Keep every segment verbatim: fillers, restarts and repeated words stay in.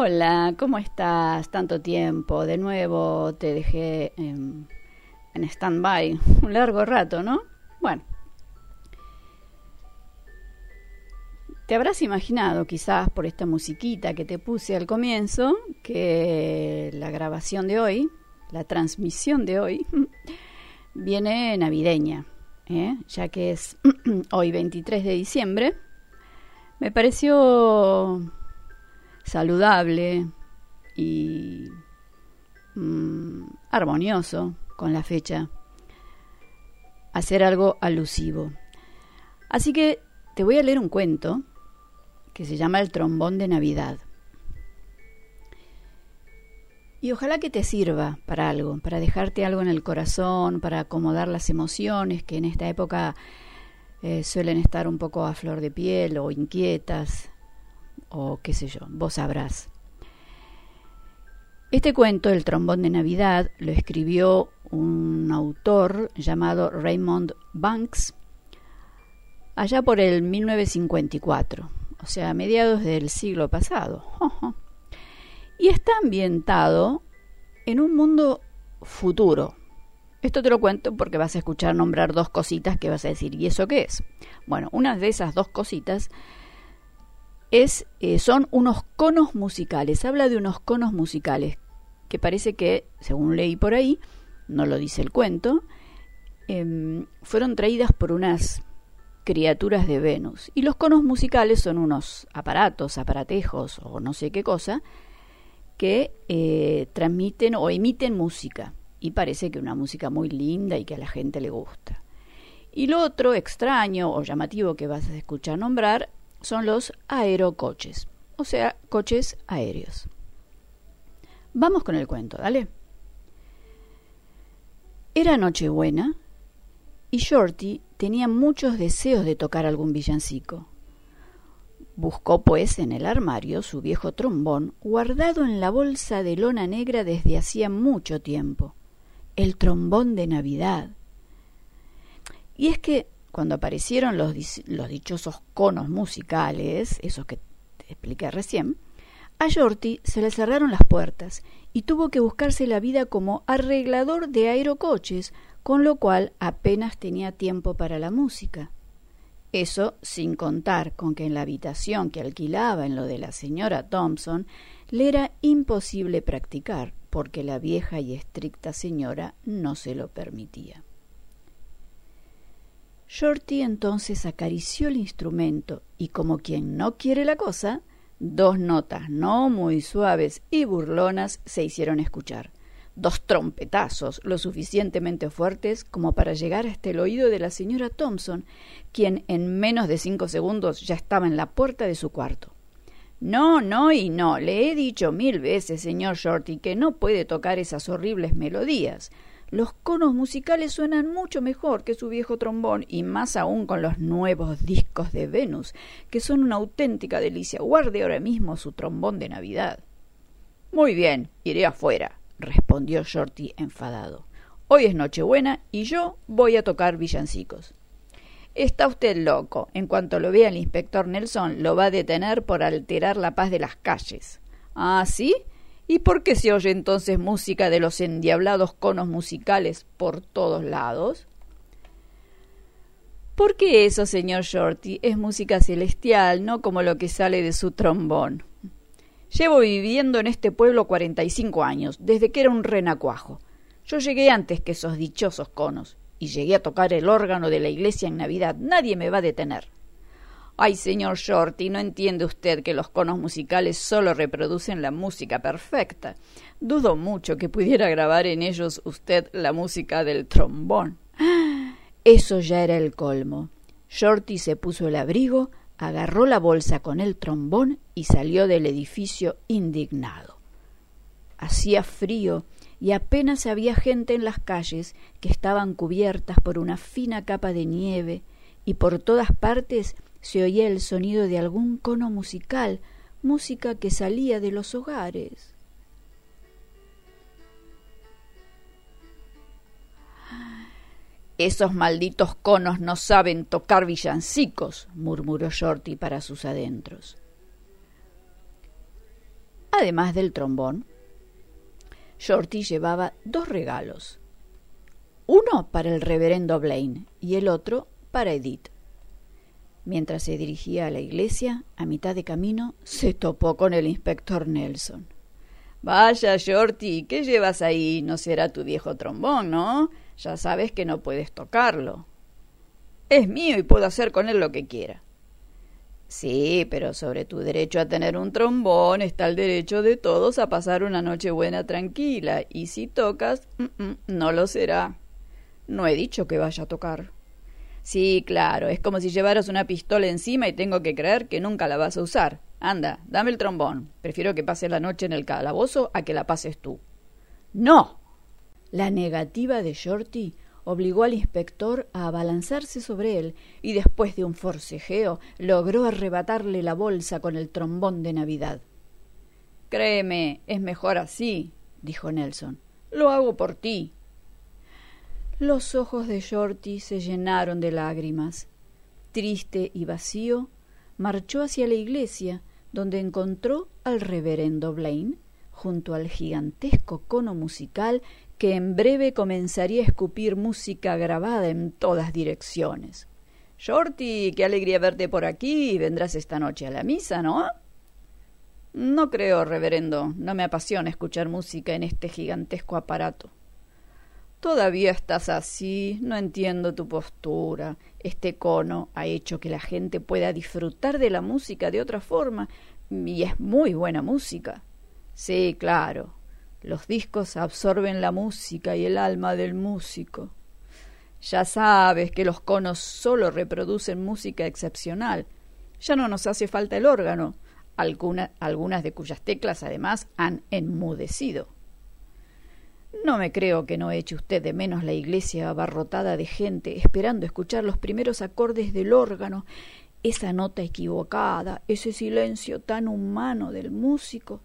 Hola, ¿cómo estás? Tanto tiempo. De nuevo te dejé en, en stand-by un largo rato, ¿no? Bueno. Te habrás imaginado, quizás por esta musiquita que te puse al comienzo, que la grabación de hoy, la transmisión de hoy, viene navideña, ¿eh? Ya que es hoy veintitrés de diciembre. Me pareció saludable y mm, armonioso con la fecha hacer algo alusivo. Así que te voy a leer un cuento que se llama El trombón de Navidad. Y ojalá que te sirva para algo, para dejarte algo en el corazón, para acomodar las emociones que en esta época eh, suelen estar un poco a flor de piel o inquietas, o qué sé yo, vos sabrás. Este cuento, El trombón de Navidad, lo escribió un autor llamado Raymond Banks allá por el mil novecientos cincuenta y cuatro, o sea, a mediados del siglo pasado. Y está ambientado en un mundo futuro. Esto te lo cuento porque vas a escuchar nombrar dos cositas que vas a decir, ¿y eso qué es? Bueno, una de esas dos cositas es, eh, son unos conos musicales. Habla de unos conos musicales que parece que, según leí por ahí, no lo dice el cuento, eh, fueron traídas por unas criaturas de Venus. Y los conos musicales son unos aparatos, aparatejos o no sé qué cosa, que eh, transmiten o emiten música. Y parece que una música muy linda y que a la gente le gusta. Y lo otro extraño o llamativo que vas a escuchar nombrar son los aerocoches, o sea, coches aéreos. Vamos con el cuento, dale. Era Nochebuena y Shorty tenía muchos deseos de tocar algún villancico. Buscó, pues, en el armario su viejo trombón, guardado en la bolsa de lona negra desde hacía mucho tiempo. El trombón de Navidad. Y es que, cuando aparecieron los, los dichosos conos musicales, esos que te expliqué recién, a Shorty se le cerraron las puertas y tuvo que buscarse la vida como arreglador de aerocoches, con lo cual apenas tenía tiempo para la música. Eso sin contar con que en la habitación que alquilaba en lo de la señora Thompson le era imposible practicar, porque la vieja y estricta señora no se lo permitía. Shorty entonces acarició el instrumento y, como quien no quiere la cosa, dos notas no muy suaves y burlonas se hicieron escuchar. Dos trompetazos lo suficientemente fuertes como para llegar hasta el oído de la señora Thompson, quien en menos de cinco segundos ya estaba en la puerta de su cuarto. «No, no y no. Le he dicho mil veces, señor Shorty, que no puede tocar esas horribles melodías. Los conos musicales suenan mucho mejor que su viejo trombón, y más aún con los nuevos discos de Venus, que son una auténtica delicia. Guarde ahora mismo su trombón de Navidad». «Muy bien, iré afuera», respondió Shorty enfadado. «Hoy es Nochebuena y yo voy a tocar villancicos». «Está usted loco. En cuanto lo vea el inspector Nelson, lo va a detener por alterar la paz de las calles». «¿Ah, sí? ¿Y por qué se oye entonces música de los endiablados conos musicales por todos lados?» «Porque eso, señor Shorty, es música celestial, no como lo que sale de su trombón. Llevo viviendo en este pueblo cuarenta y cinco años, desde que era un renacuajo. Yo llegué antes que esos dichosos conos, y llegué a tocar el órgano de la iglesia en Navidad. Nadie me va a detener». «Ay, señor Shorty, no entiende usted que los conos musicales solo reproducen la música perfecta. Dudo mucho que pudiera grabar en ellos usted la música del trombón». Eso ya era el colmo. Shorty se puso el abrigo, agarró la bolsa con el trombón y salió del edificio indignado. Hacía frío y apenas había gente en las calles, que estaban cubiertas por una fina capa de nieve, y por todas partes se oía el sonido de algún cono musical, música que salía de los hogares. «Esos malditos conos no saben tocar villancicos», murmuró Shorty para sus adentros. Además del trombón, Shorty llevaba dos regalos, uno para el reverendo Blaine y el otro para Edith. Mientras se dirigía a la iglesia, a mitad de camino, se topó con el inspector Nelson. «Vaya, Shorty, ¿qué llevas ahí? No será tu viejo trombón, ¿no? Ya sabes que no puedes tocarlo». «Es mío y puedo hacer con él lo que quiera». «Sí, pero sobre tu derecho a tener un trombón está el derecho de todos a pasar una noche buena tranquila, y si tocas, mm-mm, no lo será». «No he dicho que vaya a tocar». «Sí, claro, es como si llevaras una pistola encima y tengo que creer que nunca la vas a usar. Anda, dame el trombón. Prefiero que pases la noche en el calabozo a que la pases tú». «¡No!». La negativa de Shorty obligó al inspector a abalanzarse sobre él y después de un forcejeo logró arrebatarle la bolsa con el trombón de Navidad. «Créeme, es mejor así», dijo Nelson. «Lo hago por ti». Los ojos de Shorty se llenaron de lágrimas. Triste y vacío, marchó hacia la iglesia, donde encontró al reverendo Blaine junto al gigantesco cono musical que en breve comenzaría a escupir música grabada en todas direcciones. «Shorty, qué alegría verte por aquí. Vendrás esta noche a la misa, ¿no?». «No creo, reverendo. No me apasiona escuchar música en este gigantesco aparato». «Todavía estás así. No entiendo tu postura. Este cono ha hecho que la gente pueda disfrutar de la música de otra forma, y es muy buena música». «Sí, claro. Los discos absorben la música y el alma del músico. Ya sabes que los conos solo reproducen música excepcional. Ya no nos hace falta el órgano, alguna, algunas de cuyas teclas además han enmudecido». «No me creo que no eche usted de menos la iglesia abarrotada de gente esperando escuchar los primeros acordes del órgano, esa nota equivocada, ese silencio tan humano del músico,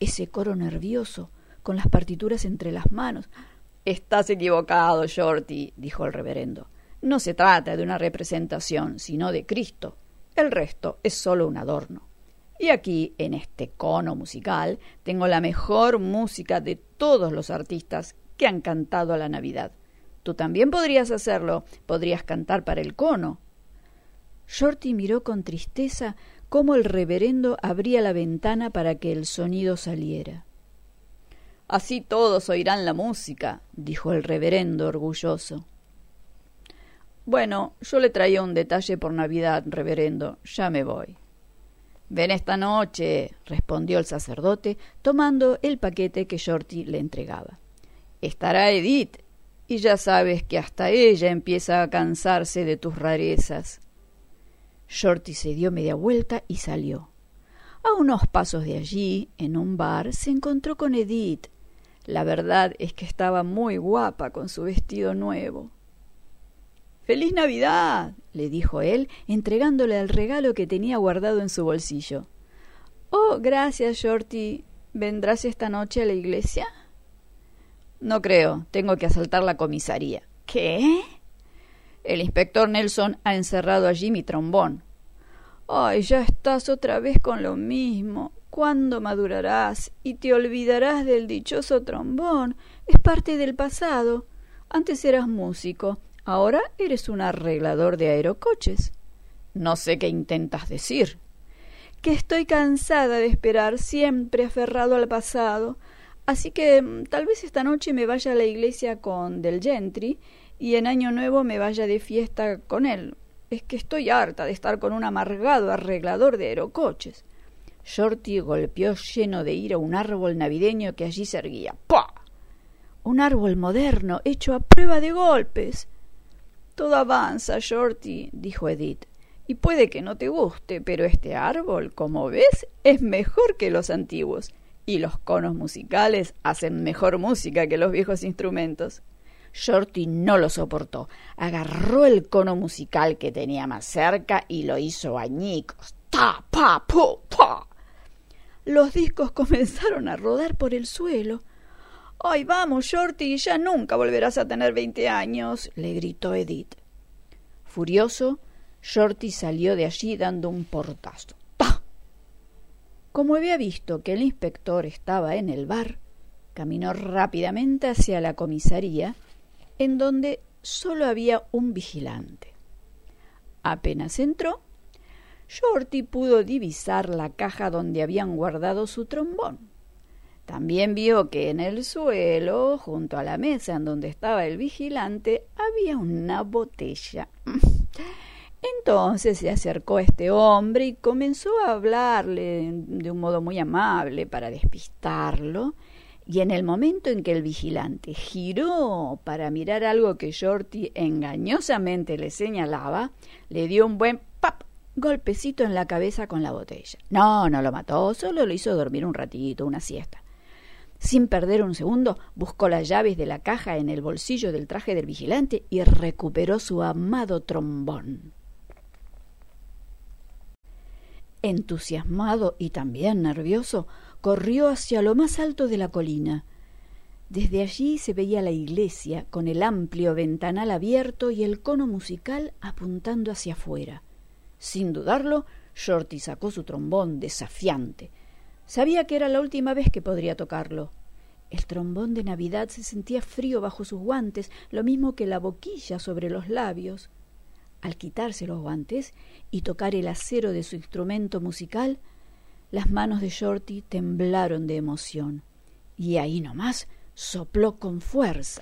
ese coro nervioso, con las partituras entre las manos». «Estás equivocado, Shorty», dijo el reverendo. «No se trata de una representación, sino de Cristo. El resto es solo un adorno. Y aquí, en este cono musical, tengo la mejor música de todos los artistas que han cantado a la Navidad. Tú también podrías hacerlo, podrías cantar para el cono». Shorty miró con tristeza cómo el reverendo abría la ventana para que el sonido saliera. «Así todos oirán la música», dijo el reverendo orgulloso. «Bueno, yo le traía un detalle por Navidad, reverendo. Ya me voy». «Ven esta noche», respondió el sacerdote, tomando el paquete que Shorty le entregaba. «Estará Edith, y ya sabes que hasta ella empieza a cansarse de tus rarezas». Shorty se dio media vuelta y salió. A unos pasos de allí, en un bar, se encontró con Edith. La verdad es que estaba muy guapa con su vestido nuevo. «¡Feliz Navidad!», le dijo él, entregándole el regalo que tenía guardado en su bolsillo. «Oh, gracias, Shorty. ¿Vendrás esta noche a la iglesia?». «No creo. Tengo que asaltar la comisaría». «¿Qué?». «El inspector Nelson ha encerrado allí mi trombón». «Ay, ya estás otra vez con lo mismo. ¿Cuándo madurarás y te olvidarás del dichoso trombón? Es parte del pasado. Antes eras músico, ahora eres un arreglador de aerocoches». «No sé qué intentas decir». «Que estoy cansada de esperar, siempre aferrado al pasado. Así que tal vez esta noche me vaya a la iglesia con Del Gentry y en Año Nuevo me vaya de fiesta con él. Es que estoy harta de estar con un amargado arreglador de aerocoches». Shorty golpeó lleno de ira un árbol navideño que allí se erguía. ¡Pah! Un árbol moderno, hecho a prueba de golpes. «Todo avanza, Shorty», dijo Edith. «Y puede que no te guste, pero este árbol, como ves, es mejor que los antiguos. Y los conos musicales hacen mejor música que los viejos instrumentos». Shorty no lo soportó. Agarró el cono musical que tenía más cerca y lo hizo añicos. ¡Ta, pa, pu, pa! Los discos comenzaron a rodar por el suelo. «¡Ay, vamos, Shorty! Ya nunca volverás a tener veinte años», le gritó Edith. Furioso, Shorty salió de allí dando un portazo. ¡Pah! Como había visto que el inspector estaba en el bar, caminó rápidamente hacia la comisaría, en donde solo había un vigilante. Apenas entró, Shorty pudo divisar la caja donde habían guardado su trombón. También vio que en el suelo, junto a la mesa en donde estaba el vigilante, había una botella. Entonces se acercó a este hombre y comenzó a hablarle de un modo muy amable para despistarlo, y en el momento en que el vigilante giró para mirar algo que Shorty engañosamente le señalaba, le dio un buen pap golpecito en la cabeza con la botella. No, no lo mató, solo lo hizo dormir un ratito, una siesta. Sin perder un segundo, buscó las llaves de la caja en el bolsillo del traje del vigilante y recuperó su amado trombón. Entusiasmado y también nervioso, corrió hacia lo más alto de la colina. Desde allí se veía la iglesia con el amplio ventanal abierto y el cono musical apuntando hacia afuera. Sin dudarlo, Shorty sacó su trombón desafiante. Sabía que era la última vez que podría tocarlo. El trombón de Navidad se sentía frío bajo sus guantes, lo mismo que la boquilla sobre los labios. Al quitarse los guantes y tocar el acero de su instrumento musical, las manos de Shorty temblaron de emoción, y ahí nomás sopló con fuerza.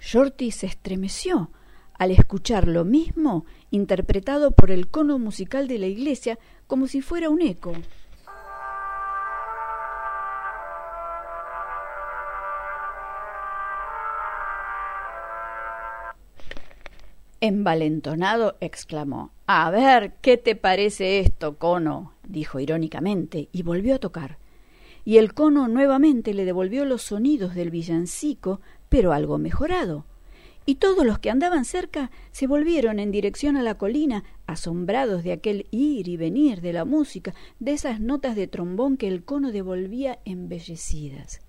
Shorty se estremeció al escuchar lo mismo interpretado por el cono musical de la iglesia como si fuera un eco. Envalentonado exclamó: «A ver, ¿qué te parece esto, cono?», dijo irónicamente, y volvió a tocar. Y el cono nuevamente le devolvió los sonidos del villancico, pero algo mejorado. Y todos los que andaban cerca se volvieron en dirección a la colina, asombrados de aquel ir y venir de la música, de esas notas de trombón que el cono devolvía embellecidas.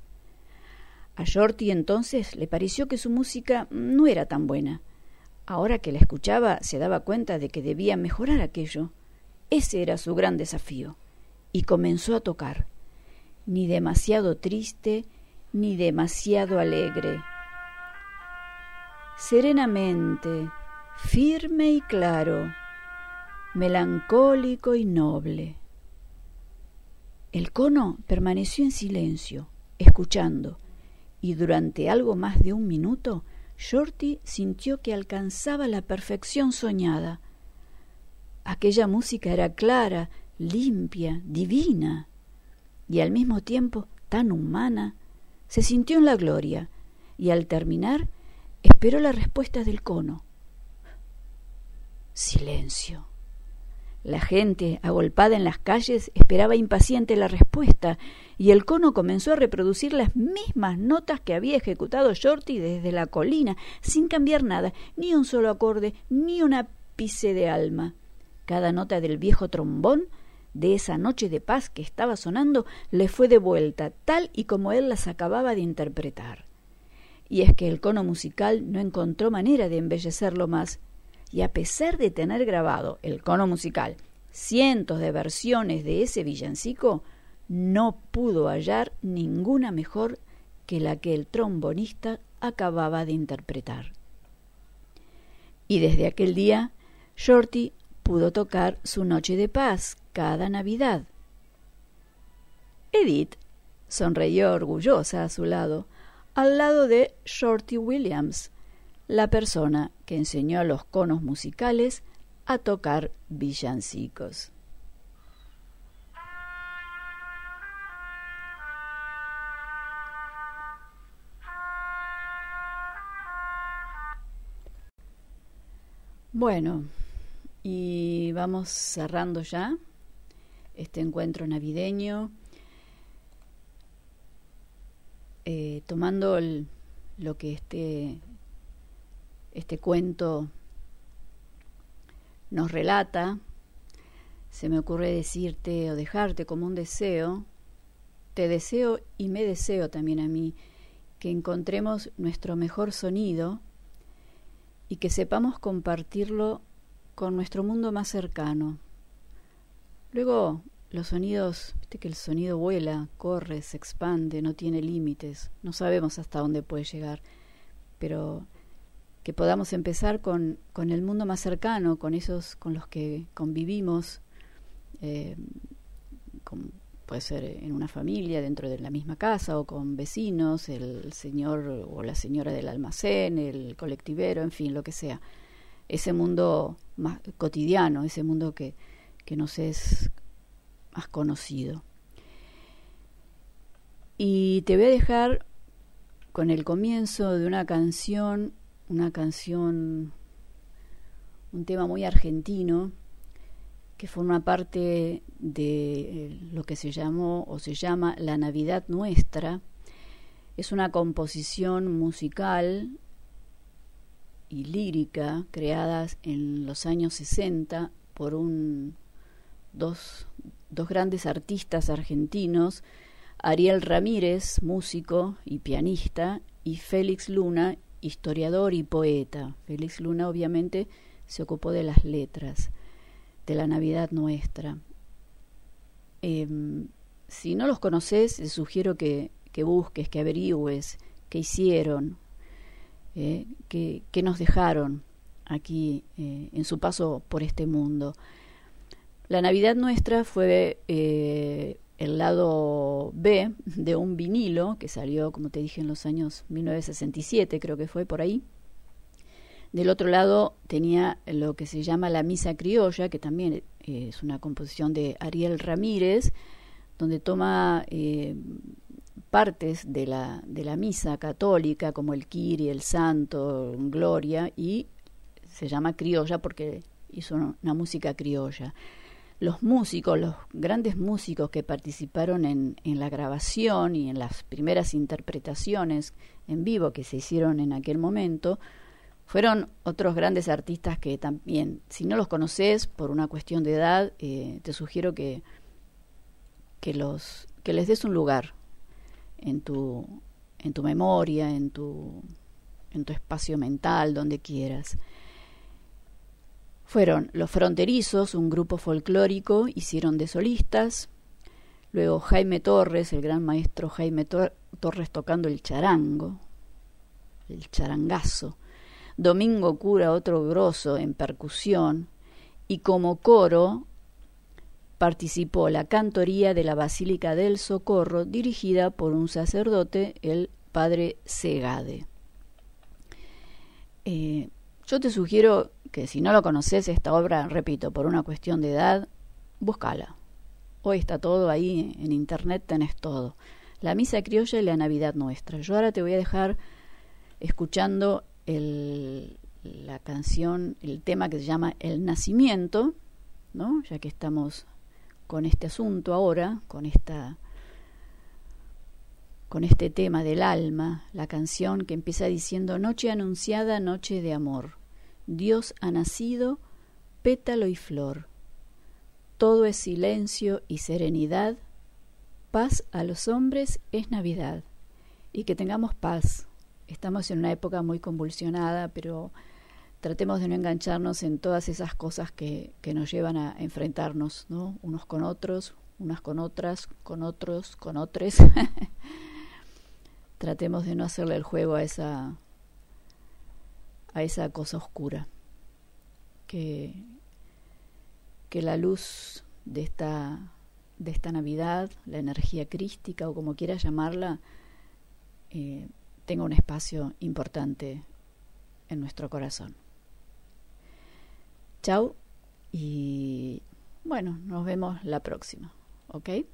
A Shorty entonces le pareció que su música no era tan buena. Ahora que la escuchaba, se daba cuenta de que debía mejorar aquello. Ese era su gran desafío. Y comenzó a tocar. Ni demasiado triste, ni demasiado alegre. Serenamente, firme y claro, melancólico y noble. El cono permaneció en silencio, escuchando, y durante algo más de un minuto, Shorty sintió que alcanzaba la perfección soñada. Aquella música era clara, limpia, divina, y al mismo tiempo tan humana. Se sintió en la gloria, y al terminar esperó la respuesta del cono. Silencio. La gente, agolpada en las calles, esperaba impaciente la respuesta, y el cono comenzó a reproducir las mismas notas que había ejecutado Shorty desde la colina, sin cambiar nada, ni un solo acorde, ni un ápice de alma. Cada nota del viejo trombón, de esa noche de paz que estaba sonando, le fue devuelta, tal y como él las acababa de interpretar. Y es que el cono musical no encontró manera de embellecerlo más. Y a pesar de tener grabado el cono musical cientos de versiones de ese villancico, no pudo hallar ninguna mejor que la que el trombonista acababa de interpretar. Y desde aquel día, Shorty pudo tocar su noche de paz cada Navidad. Edith sonrió orgullosa a su lado, al lado de Shorty Williams, la persona que enseñó a los conos musicales a tocar villancicos. Bueno, y vamos cerrando ya este encuentro navideño, eh, tomando el, lo que este... Este cuento nos relata. Se me ocurre decirte o dejarte como un deseo. Te deseo y me deseo también a mí que encontremos nuestro mejor sonido y que sepamos compartirlo con nuestro mundo más cercano. Luego, los sonidos, viste que el sonido vuela, corre, se expande, no tiene límites, no sabemos hasta dónde puede llegar, pero que podamos empezar con, con el mundo más cercano, con esos con los que convivimos, eh, con, puede ser en una familia, dentro de la misma casa, o con vecinos, el señor o la señora del almacén, el colectivero, en fin, lo que sea. Ese mundo más cotidiano, ese mundo que, que nos es más conocido. Y te voy a dejar con el comienzo de una canción, una canción, un tema muy argentino que forma parte de lo que se llamó o se llama La Navidad Nuestra. Es una composición musical y lírica creada en los años sesenta por un dos dos grandes artistas argentinos, Ariel Ramírez, músico y pianista, y Félix Luna, historiador y poeta. Félix Luna obviamente se ocupó de las letras de La Navidad Nuestra. Eh, si no los conoces, te sugiero que, que busques, que averigües qué hicieron, eh, qué, qué nos dejaron aquí eh, en su paso por este mundo. La Navidad Nuestra fue eh, el lado B de un vinilo que salió, como te dije, en los años mil novecientos sesenta y siete, creo que fue por ahí. Del otro lado tenía lo que se llama la Misa Criolla, que también eh, es una composición de Ariel Ramírez, donde toma eh, partes de la, de la misa católica, como el Kyrie, el Santo, Gloria, y se llama criolla porque hizo una música criolla. Los músicos, los grandes músicos que participaron en, en la grabación y en las primeras interpretaciones en vivo que se hicieron en aquel momento, fueron otros grandes artistas que también, si no los conoces por una cuestión de edad, eh, te sugiero que, que, los, que les des un lugar en tu, en tu memoria, en tu, en tu espacio mental, donde quieras. Fueron Los Fronterizos, un grupo folclórico, hicieron de solistas. Luego Jaime Torres, el gran maestro Jaime Tor- Torres tocando el charango, el charangazo. Domingo Cura, otro grosso en percusión. Y como coro participó la Cantoría de la Basílica del Socorro, dirigida por un sacerdote, el Padre Segade. Eh, yo te sugiero que si no lo conoces esta obra, repito, por una cuestión de edad, búscala. Hoy está todo ahí, en internet tenés todo. La Misa Criolla y La Navidad Nuestra. Yo ahora te voy a dejar escuchando el, la canción, el tema que se llama El Nacimiento, ¿no? Ya que estamos con este asunto ahora, con esta, con este tema del alma, la canción que empieza diciendo: Noche anunciada, noche de amor. Dios ha nacido, pétalo y flor. Todo es silencio y serenidad. Paz a los hombres es Navidad. Y que tengamos paz. Estamos en una época muy convulsionada, pero tratemos de no engancharnos en todas esas cosas que, que nos llevan a enfrentarnos, ¿no? Unos con otros, unas con otras, con otros, con otros. Tratemos de no hacerle el juego a esa... a esa cosa oscura, que, que la luz de esta, de esta Navidad, la energía crística o como quieras llamarla, eh, tenga un espacio importante en nuestro corazón. Chau y bueno, nos vemos la próxima, ¿ok?